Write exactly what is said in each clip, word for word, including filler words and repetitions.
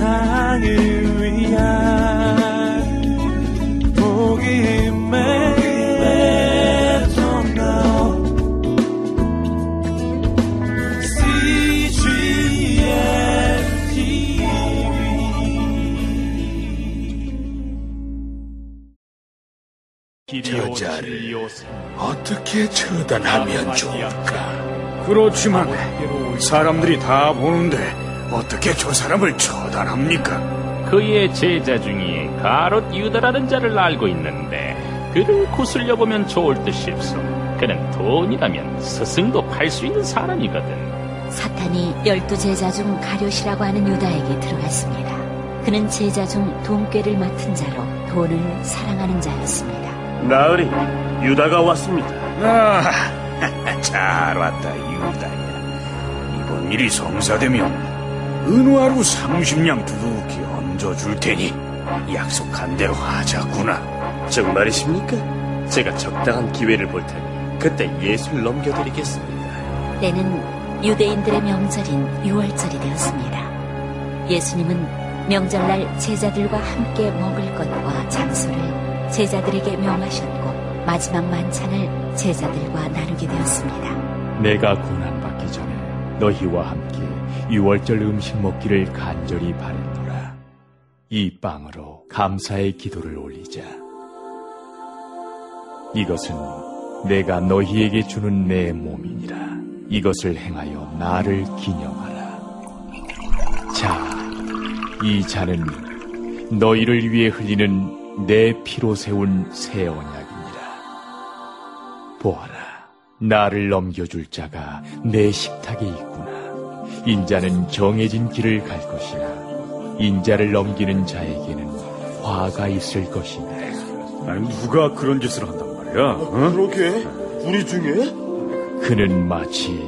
세상을 위한 복음의 전도 씨지엔티비. 저자를 어떻게 처단하면 좋을까? 그렇지만 사람들이 다 보는데 어떻게 저 사람을 처단합니까? 그의 제자 중에 가롯 유다라는 자를 알고 있는데 그를 구슬려보면 좋을 듯 싶소. 그는 돈이라면 스승도 팔 수 있는 사람이거든. 사탄이 열두 제자 중 가룟이라고 하는 유다에게 들어갔습니다. 그는 제자 중 돈꾀를 맡은 자로 돈을 사랑하는 자였습니다. 나으리, 유다가 왔습니다. 아, 잘 왔다 유다야. 이번 일이 성사되면 은화로 삼십 냥 두둑히 얹어줄 테니 약속한 대로 하자꾸나. 정말이십니까? 제가 적당한 기회를 볼 테니 그때 예수를 넘겨드리겠습니다. 때는 유대인들의 명절인 유월절이 되었습니다. 예수님은 명절날 제자들과 함께 먹을 것과 장소를 제자들에게 명하셨고 마지막 만찬을 제자들과 나누게 되었습니다. 내가 고난받기 전에 너희와 함께 유월절 음식 먹기를 간절히 바랬노라. 이 빵으로 감사의 기도를 올리자. 이것은 내가 너희에게 주는 내 몸이니라. 이것을 행하여 나를 기념하라. 자, 이 잔은 너희를 위해 흘리는 내 피로 세운 새 언약이니라. 보아라, 나를 넘겨줄 자가 내 식탁에 있구나. 인자는 정해진 길을 갈 것이라. 인자를 넘기는 자에게는 화가 있을 것이라. 아니, 누가 그런 짓을 한단 말이야? 어? 그러게, 우리 중에? 그는 마치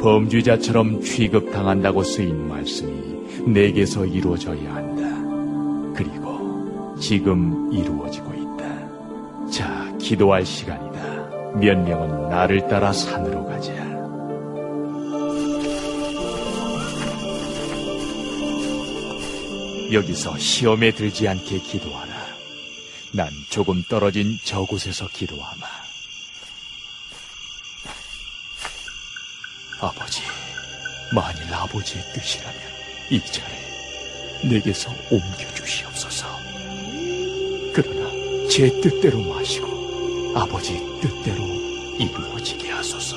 범죄자처럼 취급당한다고 쓰인 말씀이 내게서 이루어져야 한다. 그리고 지금 이루어지고 있다. 자, 기도할 시간이다. 몇 명은 나를 따라 산으로 가자. 여기서 시험에 들지 않게 기도하라. 난 조금 떨어진 저곳에서 기도하마. 아버지, 만일 아버지의 뜻이라면 이 잔을 내게서 옮겨주시옵소서. 그러나 제 뜻대로 마시고 아버지 뜻대로 이루어지게 하소서.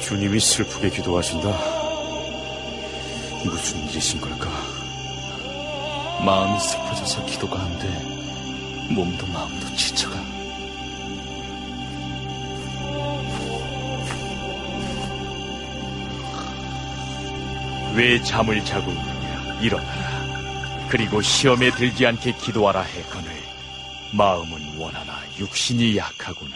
주님이 슬프게 기도하신다. 무슨 일이신 걸까? 마음이 슬퍼져서 기도가 안 돼. 몸도 마음도 지쳐가. 왜 잠을 자고 있느냐? 일어나라. 그리고 시험에 들지 않게 기도하라 했거늘 마음은 원하나 육신이 약하구나.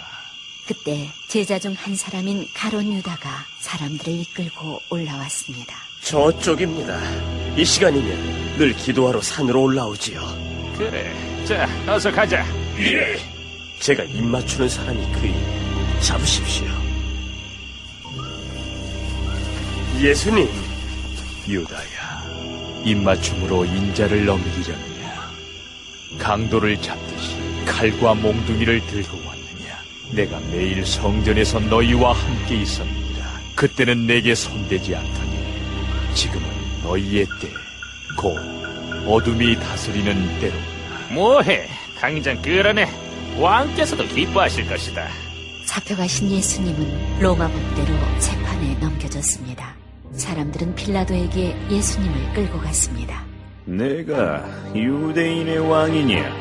그때 제자 중 한 사람인 가롯 유다가 사람들을 이끌고 올라왔습니다. 저쪽입니다. 이 시간이면 늘 기도하러 산으로 올라오지요. 그래, 자, 어서 가자. 예. 제가 입 맞추는 사람이 그이. 잡으십시오. 예수님. 유다야, 입 맞춤으로 인자를 넘기려느냐? 강도를 잡듯이 칼과 몽둥이를 들고 왔느냐? 내가 매일 성전에서 너희와 함께 있었느니라. 그때는 내게 손대지 않더니 지금은 너희의 때, 곧 어둠이 다스리는 때로. 뭐해, 당장 끌어내. 왕께서도 기뻐하실 것이다. 잡혀가신 예수님은 로마 법대로 재판에 넘겨졌습니다. 사람들은 빌라도에게 예수님을 끌고 갔습니다. 내가 유대인의 왕이냐?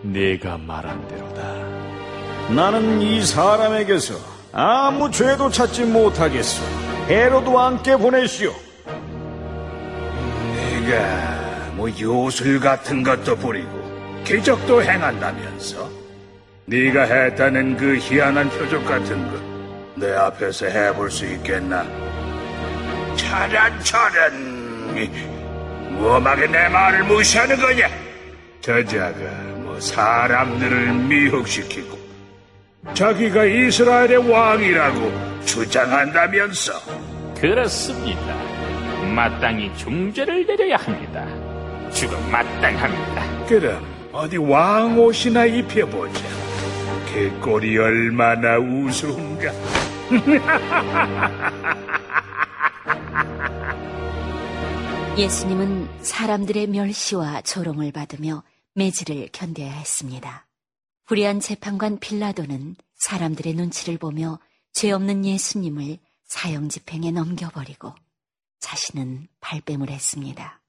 내가 말한 대로다. 나는 이 사람에게서 아무 죄도 찾지 못하겠소. 헤로드 왕께 보내시오. 야, 뭐 요술 같은 것도 부리고 기적도 행한다면서? 네가 했다는 그 희한한 표적 같은 것 내 앞에서 해볼 수 있겠나? 차란 차란, 무엄하게 내 말을 무시하는 거냐? 저자가 뭐 사람들을 미혹시키고 자기가 이스라엘의 왕이라고 주장한다면서? 그렇습니다. 마땅히 중죄를 내려야 합니다. 죽음 마땅합니다. 그럼 어디 왕옷이나 입혀보자. 그 꼴이 얼마나 우스운가. 예수님은 사람들의 멸시와 조롱을 받으며 매질을 견뎌야 했습니다. 불의한 재판관 빌라도는 사람들의 눈치를 보며 죄 없는 예수님을 사형 집행에 넘겨버리고 자신은 발뺌을 했습니다.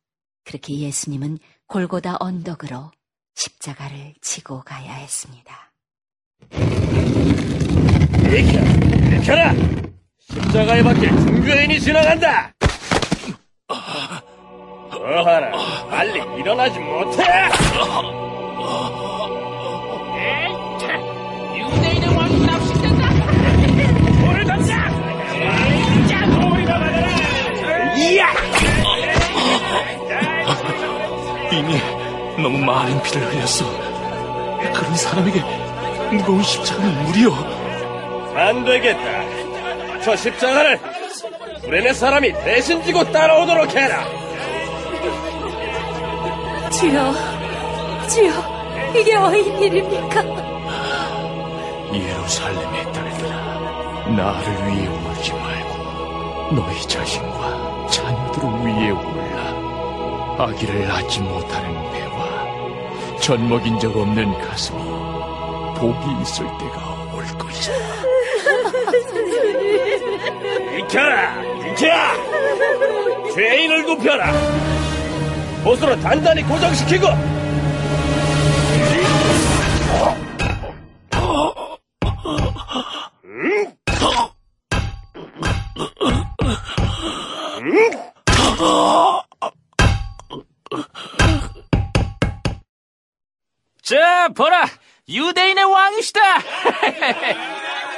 그렇게 예수님은 골고다 언덕으로 십자가를 지고 가야 했습니다. 비켜! 비켜라! 십자가에 박힌 중죄인이 지나간다! 어하라, 빨리 일어나지 못해! 에이차! 유대인의 왕이 납시된다! 돌을 던자! 진짜 돌이가 받아라! 이야! 이미 너무 많은 피를 흘렸어. 그런 사람에게 무거운 십자가는 무리여. 안 되겠다. 저 십자가를 구레네 사람이 대신 지고 따라오도록 해라. 주여, 주여, 이게 어인 일입니까? 예루살렘의 딸들아, 나를 위해 울지 말고 너희 자신과 자녀들을 위해 울라. 아기를 낳지 못하는 배와 젖 먹인 적 없는 가슴이 복이 있을 때가 올 것이다. 비켜라, 비켜! 죄인을 눕혀라! 옷으로 단단히 고정시키고 음? 음? 자, 보라! 유대인의 왕이시다!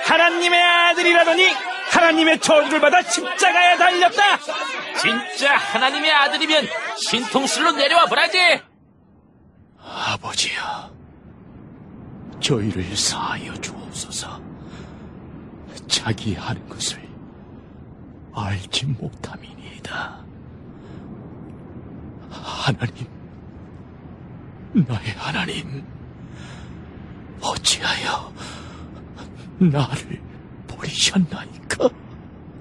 하나님의 아들이라더니 하나님의 저주를 받아 십자가에 달렸다! 진짜 하나님의 아들이면 신통술로 내려와 보라지! 아버지여, 저희를 사하여 주옵소서. 자기 하는 것을 알지 못함이니이다. 하나님, 나의 하나님, 어찌하여 나를 버리셨나이까?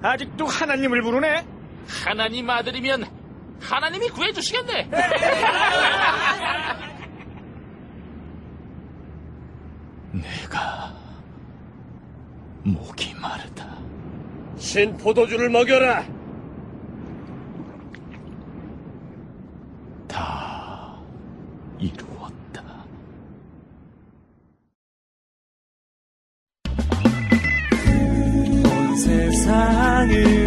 아직도 하나님을 부르네? 하나님 아들이면 하나님이 구해주시겠네. 내가 목이 마르다. 신 포도주를 먹여라. 다 이루었다. 온 세상을